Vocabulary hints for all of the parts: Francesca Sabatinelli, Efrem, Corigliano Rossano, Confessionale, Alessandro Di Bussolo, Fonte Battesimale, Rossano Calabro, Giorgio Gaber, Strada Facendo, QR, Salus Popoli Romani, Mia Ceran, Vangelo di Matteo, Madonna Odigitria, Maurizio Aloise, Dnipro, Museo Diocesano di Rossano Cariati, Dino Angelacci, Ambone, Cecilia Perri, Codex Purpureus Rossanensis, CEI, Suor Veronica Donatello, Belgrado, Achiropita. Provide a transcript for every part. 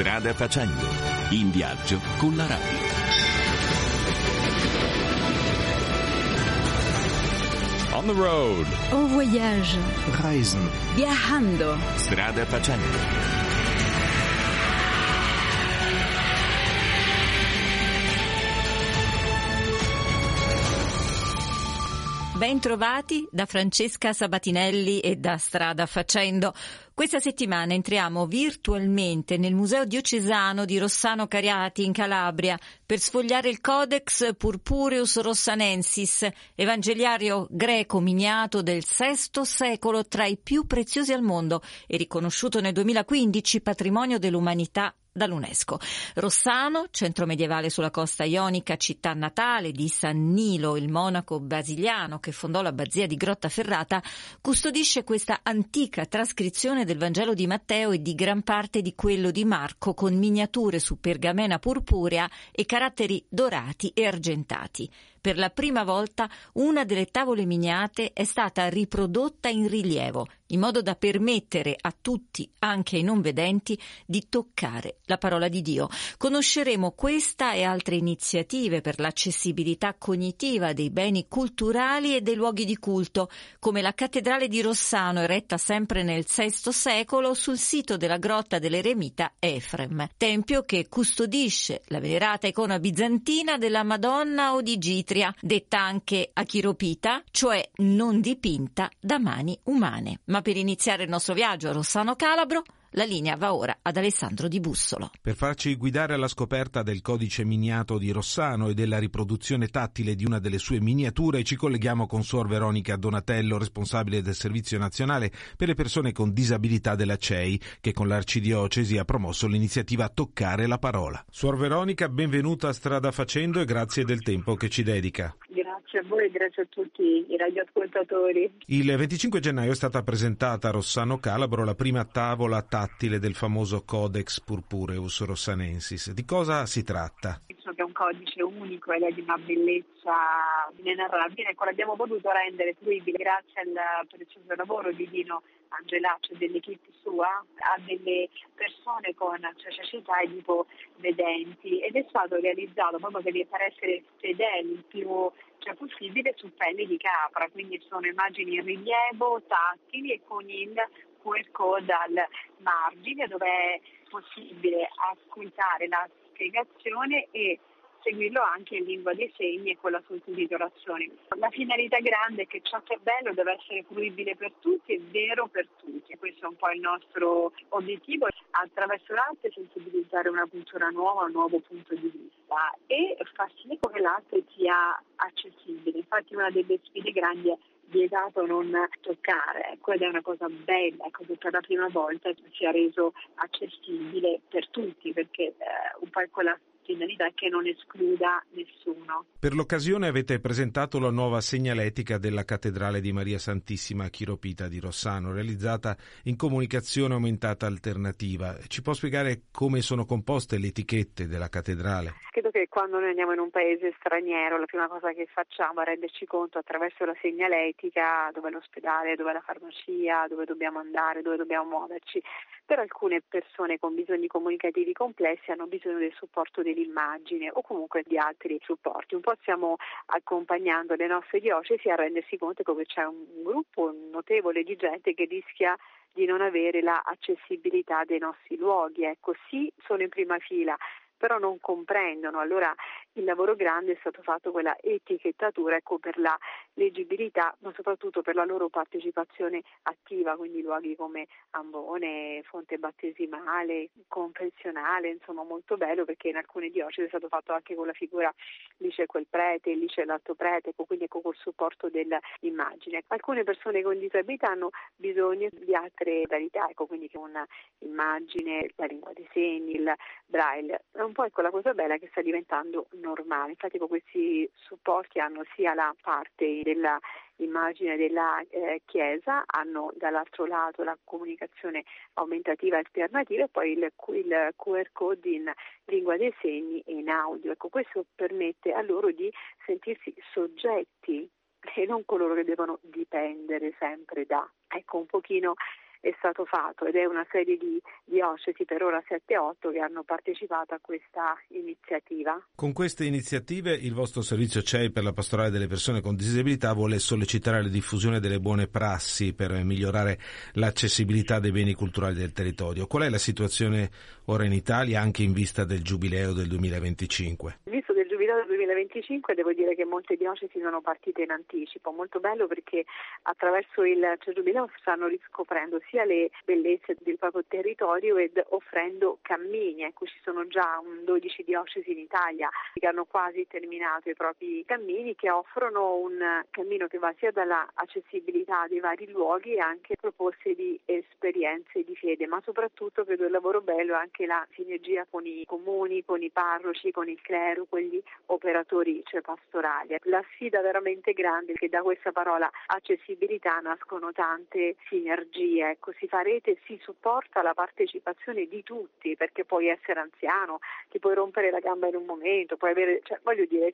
Strada Facendo, in viaggio con la radio. On the road. En voyage. Reisen. Viajando. Strada Facendo. Ben trovati da Francesca Sabatinelli e da Strada Facendo. Questa settimana entriamo virtualmente nel Museo Diocesano di Rossano Cariati in Calabria per sfogliare il Codex Purpureus Rossanensis, evangeliario greco miniato del VI secolo, tra i più preziosi al mondo e riconosciuto nel 2015 patrimonio dell'umanità dall'UNESCO. Rossano, centro medievale sulla costa ionica, città natale di San Nilo, il monaco basiliano che fondò l'abbazia di Grotta Ferrata, custodisce questa antica trascrizione del Vangelo di Matteo e di gran parte di quello di Marco, con miniature su pergamena purpurea e caratteri dorati e argentati. Per la prima volta una delle tavole miniate è stata riprodotta in rilievo, in modo da permettere a tutti, anche ai non vedenti, di toccare la parola di Dio. Conosceremo questa e altre iniziative per l'accessibilità cognitiva dei beni culturali e dei luoghi di culto, come la cattedrale di Rossano, eretta sempre nel VI secolo sul sito della grotta dell'eremita Efrem, tempio che custodisce la venerata icona bizantina della Madonna Odigitria, detta anche Achiropita, cioè non dipinta da mani umane. Ma per iniziare il nostro viaggio a Rossano Calabro, la linea va ora ad Alessandro Di Bussolo. Per farci guidare alla scoperta del codice miniato di Rossano e della riproduzione tattile di una delle sue miniature, ci colleghiamo con Suor Veronica Donatello, responsabile del Servizio Nazionale per le Persone con Disabilità della CEI, che con l'Arcidiocesi ha promosso l'iniziativa Toccare la Parola. Suor Veronica, benvenuta a Strada Facendo e grazie del tempo che ci dedica. Grazie a voi e grazie a tutti i radioascoltatori. Il 25 gennaio è stata presentata a Rossano Calabro la prima tavola tattile del famoso Codex Purpureus Rossanensis. Di cosa si tratta? Penso che è un codice unico ed è di una bellezza inenarrabile, ecco, l'abbiamo voluto rendere fruibile grazie al prezioso lavoro di Dino Angelacci e dell'equipe sua, a delle persone con cecità e ipovedenti, ed è stato realizzato proprio per essere fedeli il più possibile su pelle di capra, quindi sono immagini in rilievo, tattili e con il QR code al margine dove è possibile ascoltare la spiegazione e seguirlo anche in lingua dei segni e con la sottotitolazione. La finalità grande è che ciò che è bello deve essere fruibile per tutti e vero per tutti. Questo è un po' il nostro obiettivo, attraverso l'arte sensibilizzare una cultura nuova, un nuovo punto di vista e far sì che l'arte sia accessibile. Infatti una delle sfide grandi è vietato non toccare, quella è una cosa bella, ecco, che per la prima volta si è reso accessibile per tutti, perché un po' è quella finalità che non escluda nessuno. Per l'occasione avete presentato la nuova segnaletica della Cattedrale di Maria Santissima Achiropita di Rossano, realizzata in comunicazione aumentata alternativa. Ci può spiegare come sono composte le etichette della cattedrale? Credo che quando noi andiamo in un paese straniero la prima cosa che facciamo è renderci conto attraverso la segnaletica dove è l'ospedale, dove è la farmacia, dove dobbiamo andare, dove dobbiamo muoverci. Per alcune persone con bisogni comunicativi complessi hanno bisogno del supporto dell'immagine o comunque di altri supporti. Un po' stiamo accompagnando le nostre diocesi a rendersi conto che c'è un gruppo notevole di gente che rischia di non avere la accessibilità dei nostri luoghi. Ecco, sì, sono in prima fila, però non comprendono. Allora il lavoro grande è stato fatto con la etichettatura, ecco, per la leggibilità, ma soprattutto per la loro partecipazione attiva, quindi luoghi come Ambone, Fonte Battesimale, Confessionale, insomma molto bello, perché in alcune diocesi è stato fatto anche con la figura, lì c'è quel prete, lì c'è l'altro prete, ecco, quindi ecco col supporto dell'immagine. Alcune persone con disabilità hanno bisogno di altre modalità, ecco, quindi che un'immagine, la lingua dei segni, il braille, è un po', ecco, la cosa bella che sta diventando normale. Infatti con questi supporti hanno sia la parte della immagine della chiesa, hanno dall'altro lato la comunicazione aumentativa alternativa e poi il QR code in lingua dei segni e in audio. Ecco, questo permette a loro di sentirsi soggetti e non coloro che devono dipendere sempre da, ecco, un pochino è stato fatto, ed è una serie di diocesi, per ora 7-8, che hanno partecipato a questa iniziativa. Con queste iniziative il vostro servizio CEI per la pastorale delle persone con disabilità vuole sollecitare la diffusione delle buone prassi per migliorare l'accessibilità dei beni culturali del territorio. Qual è la situazione ora in Italia, anche in vista del giubileo del 2025? In vista del giubileo del 2025 devo dire che molte diocesi sono partite in anticipo, molto bello, perché attraverso il giubileo stanno riscoprendo sia le bellezze del proprio territorio ed offrendo cammini. Ecco, ci sono già 12 diocesi in Italia che hanno quasi terminato i propri cammini, che offrono un cammino che va sia dalla accessibilità dei vari luoghi e anche proposte di esperienze di fede, ma soprattutto credo il lavoro bello è anche la sinergia con i comuni, con i parroci, con il clero, con gli operatori pastorali. La sfida veramente grande, che da questa parola accessibilità nascono tante sinergie. Ecco, si fa rete, si supporta la partecipazione di tutti, perché puoi essere anziano, ti puoi rompere la gamba in un momento, puoi avere, ci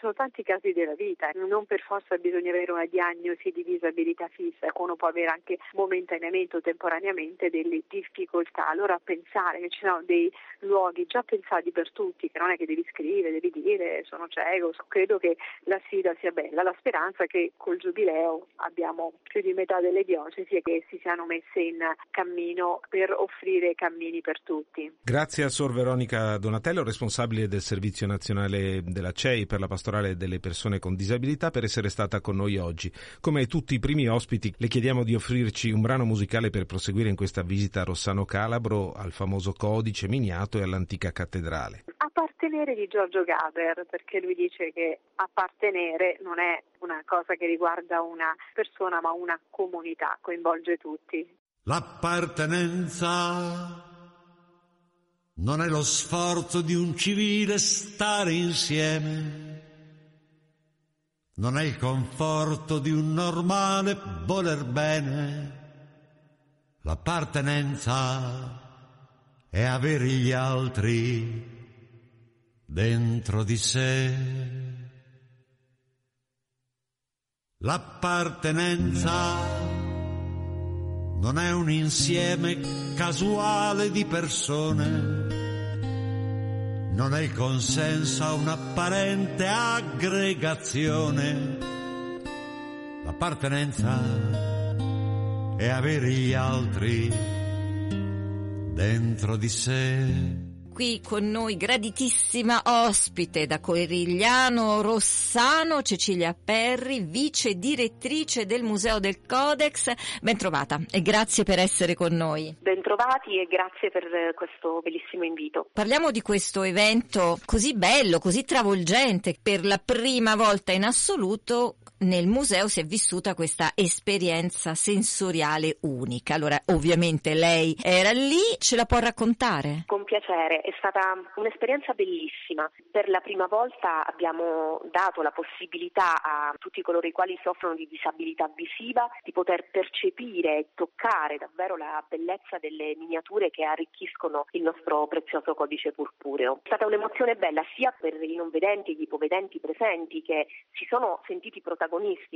sono tanti casi della vita, non per forza bisogna avere una diagnosi di disabilità fissa, uno può avere anche momentaneamente o temporaneamente delle difficoltà. Allora pensare che ci sono dei luoghi già pensati per tutti, che non è che devi scrivere, devi dire sono cieco, credo che la sfida sia bella. La speranza è che col giubileo abbiamo più di metà delle diocesi che si siano messe in cammino per offrire cammini per tutti. Grazie a Suor Veronica Donatello, responsabile del Servizio Nazionale della CEI per la pastorale delle persone con disabilità, per essere stata con noi oggi. Come tutti i primi ospiti, le chiediamo di offrirci un brano musicale per proseguire in questa visita a Rossano Calabro, al famoso codice miniato e all'antica cattedrale. Appartenere di Giorgio Gaber, perché lui dice che appartenere non è una cosa che riguarda una persona, ma una comunità, coinvolge tutti. L'appartenenza non è lo sforzo di un civile stare insieme, non è il conforto di un normale voler bene. L'appartenenza è avere gli altri dentro di sé. L'appartenenza non è un insieme casuale di persone, non è il consenso a un'apparente aggregazione. L'appartenenza è avere gli altri dentro di sé. Qui con noi, graditissima ospite, da Corigliano Rossano, Cecilia Perri, vice direttrice del Museo del Codex. Bentrovata e grazie per essere con noi. Bentrovati e grazie per questo bellissimo invito. Parliamo di questo evento così bello, così travolgente. Per la prima volta in assoluto nel museo si è vissuta questa esperienza sensoriale unica. Allora, ovviamente lei era lì, ce la può raccontare? Con piacere, è stata un'esperienza bellissima. Per la prima volta abbiamo dato la possibilità a tutti coloro i quali soffrono di disabilità visiva di poter percepire e toccare davvero la bellezza delle miniature che arricchiscono il nostro prezioso codice purpureo. È stata un'emozione bella sia per i non vedenti e gli ipovedenti presenti, che si sono sentiti protagonisti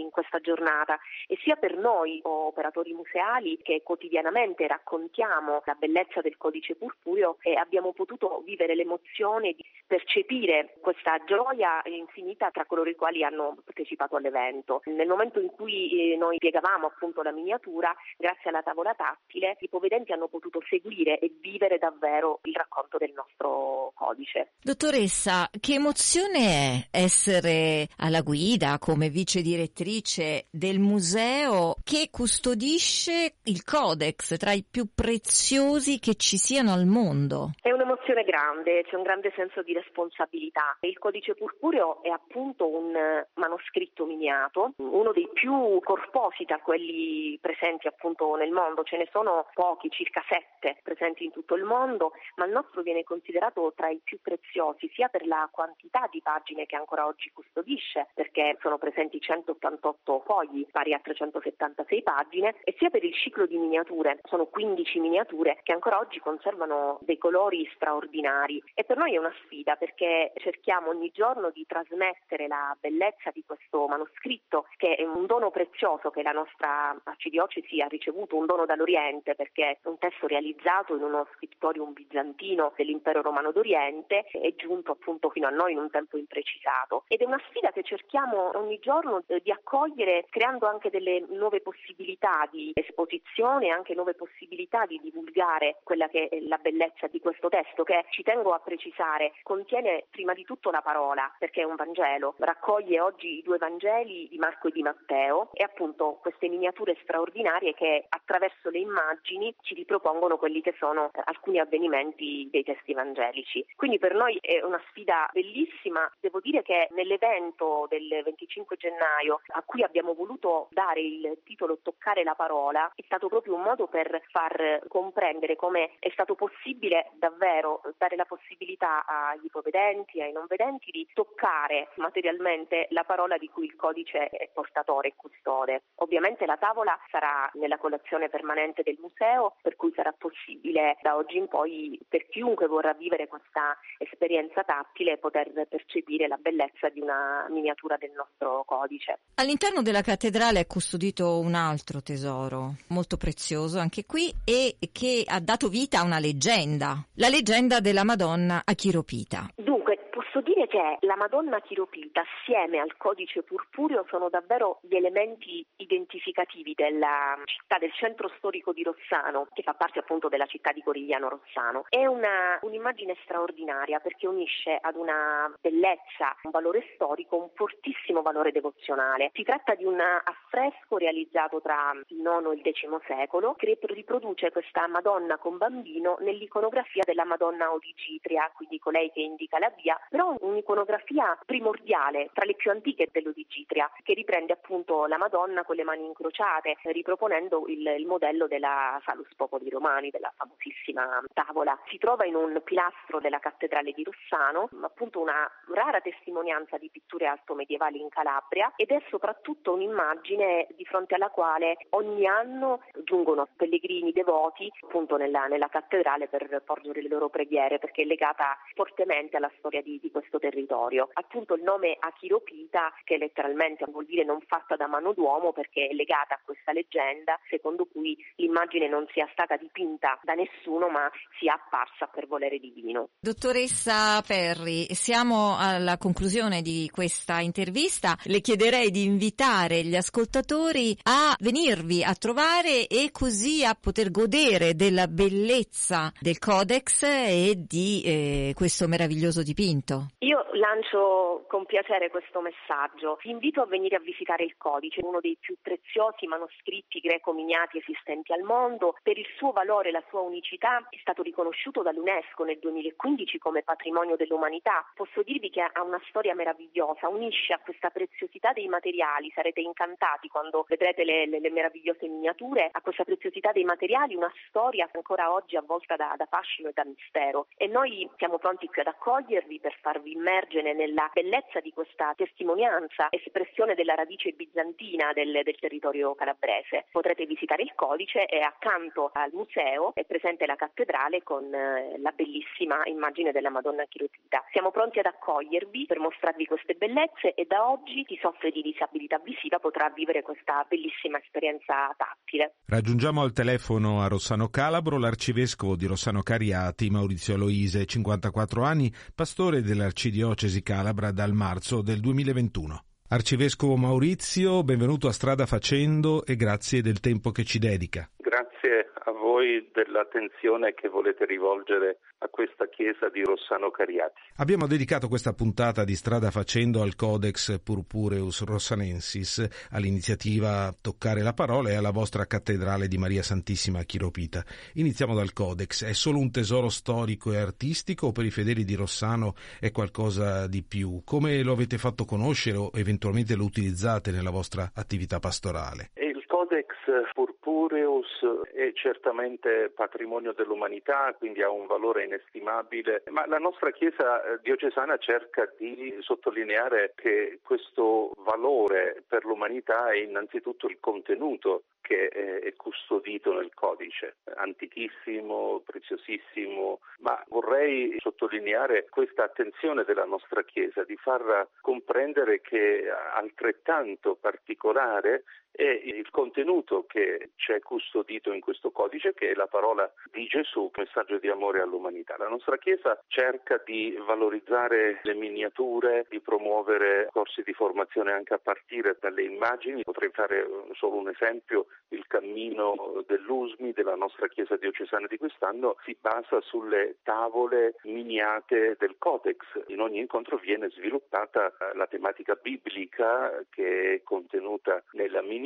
in questa giornata, e sia per noi operatori museali che quotidianamente raccontiamo la bellezza del codice purpureo, e abbiamo potuto vivere l'emozione di percepire questa gioia infinita tra coloro i quali hanno partecipato all'evento. Nel momento in cui noi piegavamo appunto la miniatura, grazie alla tavola tattile, i ipovedenti hanno potuto seguire e vivere davvero il racconto del nostro codice. Dottoressa, che emozione è essere alla guida come vice direttrice del museo che custodisce il Codex tra i più preziosi che ci siano al mondo? È un'emozione grande, c'è un grande senso di responsabilità. Il Codice Purpureo è appunto un manoscritto miniato, uno dei più corposi tra quelli presenti appunto nel mondo. Ce ne sono pochi, circa 7 presenti in tutto il mondo, ma il nostro viene considerato tra i più preziosi, sia per la quantità di pagine che ancora oggi custodisce, perché sono presenti 388 fogli, pari a 376 pagine, e sia per il ciclo di miniature, sono 15 miniature che ancora oggi conservano dei colori straordinari. E per noi è una sfida, perché cerchiamo ogni giorno di trasmettere la bellezza di questo manoscritto, che è un dono prezioso che la nostra arcidiocesi ha ricevuto, un dono dall'Oriente, perché è un testo realizzato in uno scrittorium bizantino dell'Impero Romano d'Oriente, è giunto appunto fino a noi in un tempo imprecisato, ed è una sfida che cerchiamo ogni giorno di accogliere, creando anche delle nuove possibilità di esposizione, anche nuove possibilità di divulgare quella che è la bellezza di questo testo, che, ci tengo a precisare, contiene prima di tutto la parola, perché è un Vangelo, raccoglie oggi i due Vangeli di Marco e di Matteo, e appunto queste miniature straordinarie che attraverso le immagini ci ripropongono quelli che sono alcuni avvenimenti dei testi evangelici. Quindi per noi è una sfida bellissima. Devo dire che nell'evento del 25 gennaio, a cui abbiamo voluto dare il titolo Toccare la parola, è stato proprio un modo per far comprendere come è stato possibile davvero dare la possibilità agli ipovedenti, ai non vedenti, di toccare materialmente la parola di cui il codice è portatore e custode. Ovviamente la tavola sarà nella collezione permanente del museo, per cui sarà possibile da oggi in poi, per chiunque vorrà vivere questa esperienza tattile, poter percepire la bellezza di una miniatura del nostro codice. All'interno della cattedrale è custodito un altro tesoro molto prezioso anche qui, e che ha dato vita a una leggenda, la leggenda della Madonna Achiropita. Dunque, posso dire che la Madonna Achiropita assieme al codice purpureo sono davvero gli elementi identificativi della città, del centro storico di Rossano, che fa parte appunto della città di Corigliano Rossano. È un'immagine straordinaria, perché unisce ad una bellezza, un valore storico, un fortissimo valore devozionale. Si tratta di un affresco realizzato tra il IX e il X secolo, che riproduce questa Madonna con bambino nell'iconografia della Madonna Odigitria, quindi colei che indica la via, però un'iconografia primordiale, tra le più antiche dell'Odigitria, che riprende appunto la Madonna con le mani incrociate, riproponendo il modello della Salus Popoli Romani, della famosissima tavola. Si trova in un pilastro della cattedrale di Rossano, appunto una rara testimonianza di pitture altomedievali in Calabria, ed è soprattutto un'immagine di fronte alla quale ogni anno giungono pellegrini devoti appunto nella cattedrale per porgere le loro preghiere, perché è legata fortemente alla storia di questo territorio. Appunto il nome Achiropita, che letteralmente vuol dire non fatta da mano d'uomo, perché è legata a questa leggenda secondo cui l'immagine non sia stata dipinta da nessuno, ma sia apparsa per volere divino. Dottoressa Perri, siamo alla conclusione di questa intervista. Le chiederei di invitare gli ascoltatori a venirvi a trovare e così a poter godere della bellezza del Codex e di questo meraviglioso dipinto. Io lancio con piacere questo messaggio. Vi invito a venire a visitare il Codice, uno dei più preziosi manoscritti greco-miniati esistenti al mondo. Per il suo valore e la sua unicità è stato riconosciuto dall'UNESCO nel 2015 come patrimonio dell'umanità. Posso dirvi che ha una storia meravigliosa, unisce a questa preziosità dei materiali, sarete incantati quando vedrete le meravigliose miniature, a questa preziosità dei materiali una storia ancora oggi avvolta da fascino e da mistero. E noi siamo pronti qui ad accogliervi per farvi immergere nella bellezza di questa testimonianza, espressione della radice bizantina del territorio calabrese. Potrete visitare il Codice, e accanto al museo è presente la cattedrale con la bellissima immagine della Madonna Achiropita. Siamo pronti ad accogliervi per mostrarvi queste bellezze, e da oggi chi soffre di disabilità visiva potrà vivere questa bellissima esperienza tattile. Raggiungiamo al telefono a Rossano Calabro l'arcivescovo di Rossano Cariati, Maurizio Aloise, 54 anni, pastore dell'arcidiocesi calabra dal marzo del 2021. Arcivescovo Maurizio, benvenuto a Strada Facendo e grazie del tempo che ci dedica. Grazie a voi dell'attenzione che volete rivolgere a questa chiesa di Rossano Cariati. Abbiamo dedicato questa puntata di Strada Facendo al Codex Purpureus Rossanensis, all'iniziativa Toccare la Parola e alla vostra cattedrale di Maria Santissima Achiropita. Iniziamo dal Codex. È solo un tesoro storico e artistico o per i fedeli di Rossano è qualcosa di più? Come lo avete fatto conoscere o eventualmente lo utilizzate nella vostra attività pastorale? Il Codex Purpureus Purpureus è certamente patrimonio dell'umanità, quindi ha un valore inestimabile, ma la nostra Chiesa diocesana cerca di sottolineare che questo valore per l'umanità è innanzitutto il contenuto che è custodito nel codice, antichissimo, preziosissimo, ma vorrei sottolineare questa attenzione della nostra Chiesa di far comprendere che altrettanto particolare è il contenuto che c'è custodito in questo codice, che è la parola di Gesù, messaggio di amore all'umanità. La nostra Chiesa cerca di valorizzare le miniature, di promuovere corsi di formazione anche a partire dalle immagini. Potrei fare solo un esempio: il cammino dell'USMI della nostra Chiesa diocesana di quest'anno si basa sulle tavole miniate del Codex. In ogni incontro viene sviluppata la tematica biblica che è contenuta nella miniatura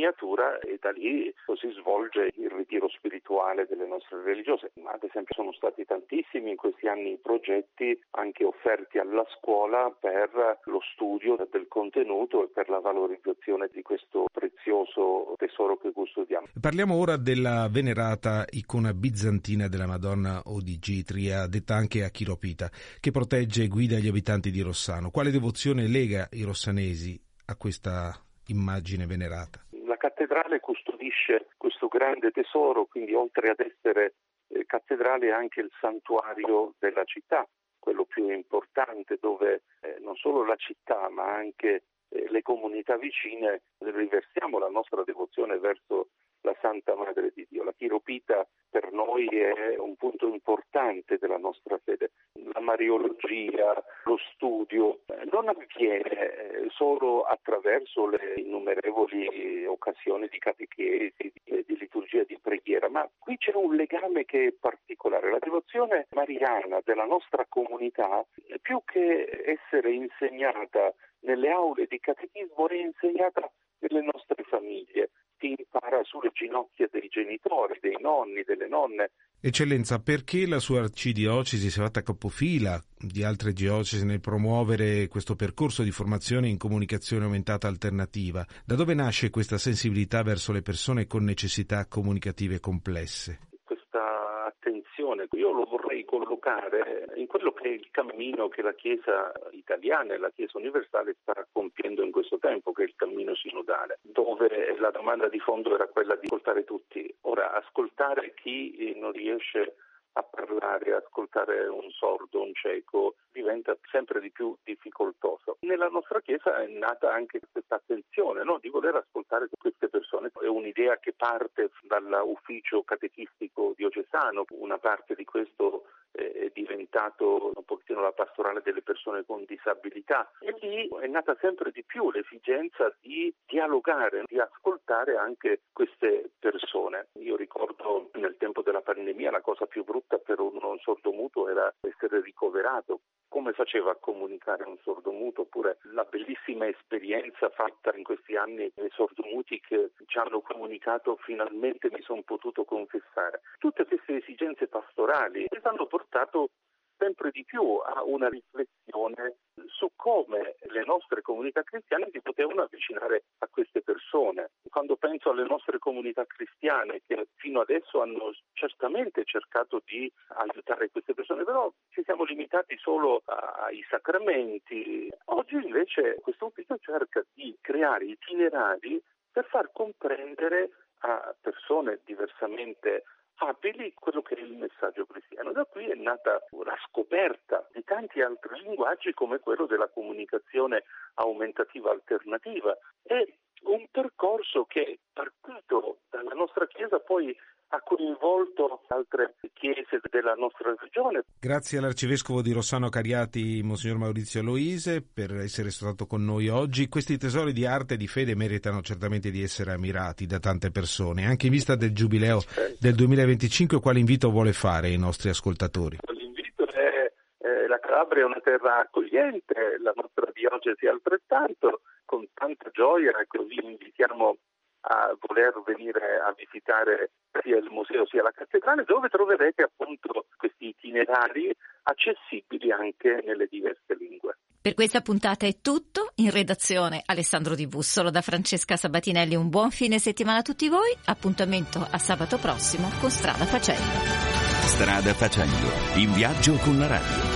e da lì si svolge il ritiro spirituale delle nostre religiose. Ma ad esempio sono stati tantissimi in questi anni i progetti anche offerti alla scuola per lo studio del contenuto e per la valorizzazione di questo prezioso tesoro che custodiamo. Parliamo ora della venerata icona bizantina della Madonna Odigitria, detta anche Achiropita, che protegge e guida gli abitanti di Rossano. Quale devozione lega i rossanesi a questa immagine venerata? La cattedrale custodisce questo grande tesoro, quindi oltre ad essere cattedrale è anche il santuario della città, quello più importante, dove non solo la città ma anche le comunità vicine riversiamo la nostra devozione verso la Santa Madre di Dio. La Chiropita per noi è un punto importante della nostra fede. La mariologia, lo studio non avviene solo attraverso le innumerevoli occasioni di catechesi, di liturgia, di preghiera, ma qui c'è un legame che è particolare. La devozione mariana della nostra comunità, più che essere insegnata nelle aule di catechismo, è insegnata nelle nostre famiglie. Si impara sulle ginocchia dei genitori, dei nonni, delle nonne. Eccellenza, perché la sua arcidiocesi si è fatta capofila di altre diocesi nel promuovere questo percorso di formazione in comunicazione aumentata alternativa? Da dove nasce questa sensibilità verso le persone con necessità comunicative complesse? Questa attenzione, io lo vorrei collocare in quello che è il cammino che la Chiesa italiana e la Chiesa universale sta compiendo in questo tempo, che è il cammino sinodale, dove la domanda di fondo era quella di ascoltare tutti. Ora, ascoltare chi non riesce a parlare, ascoltare un sordo, un cieco, diventa sempre di più difficoltoso. Nella nostra Chiesa è nata anche questa attenzione, no? Di voler ascoltare queste persone. È un'idea che parte dall'ufficio catechistico diocesano. Una parte di questo è diventato un pochino la pastorale delle persone con disabilità, e lì è nata sempre di più l'esigenza di dialogare, di ascoltare anche queste persone. Io ricordo nel tempo della pandemia la cosa più brutta per un sordomuto era essere ricoverato. Come faceva a comunicare un sordomuto? Oppure la bellissima esperienza fatta in questi anni dei sordomuti che ci hanno comunicato: finalmente mi sono potuto confessare. Tutte queste esigenze pastorali ci hanno portato sempre di più a una riflessione su come le nostre comunità cristiane si potevano avvicinare a queste persone. Quando penso alle nostre comunità cristiane, che fino adesso hanno certamente cercato di aiutare queste persone, però ci siamo limitati solo ai sacramenti. Oggi invece questo ufficio cerca di creare itinerari per far comprendere a persone diversamente abili quello che è il messaggio cristiano. Da qui è nata la scoperta di tanti altri linguaggi, come quello della comunicazione aumentativa alternativa. È un percorso che è partito dalla nostra Chiesa, poi ha coinvolto altre chiese della nostra regione. Grazie all'arcivescovo di Rossano Cariati, Monsignor Maurizio Aloise, per essere stato con noi oggi. Questi tesori di arte e di fede meritano certamente di essere ammirati da tante persone, anche in vista del Giubileo del 2025. Quale invito vuole fare ai nostri ascoltatori? L'invito è la Calabria è una terra accogliente, la nostra diocesi altrettanto. Con tanta gioia vi invitiamo a voler venire a visitare sia il museo sia la cattedrale, dove troverete appunto questi itinerari accessibili anche nelle diverse lingue. Per questa puntata è tutto. In redazione Alessandro Di Bussolo, da Francesca Sabatinelli un buon fine settimana a tutti voi. Appuntamento a sabato prossimo con Strada Facendo. Strada Facendo, in viaggio con la radio.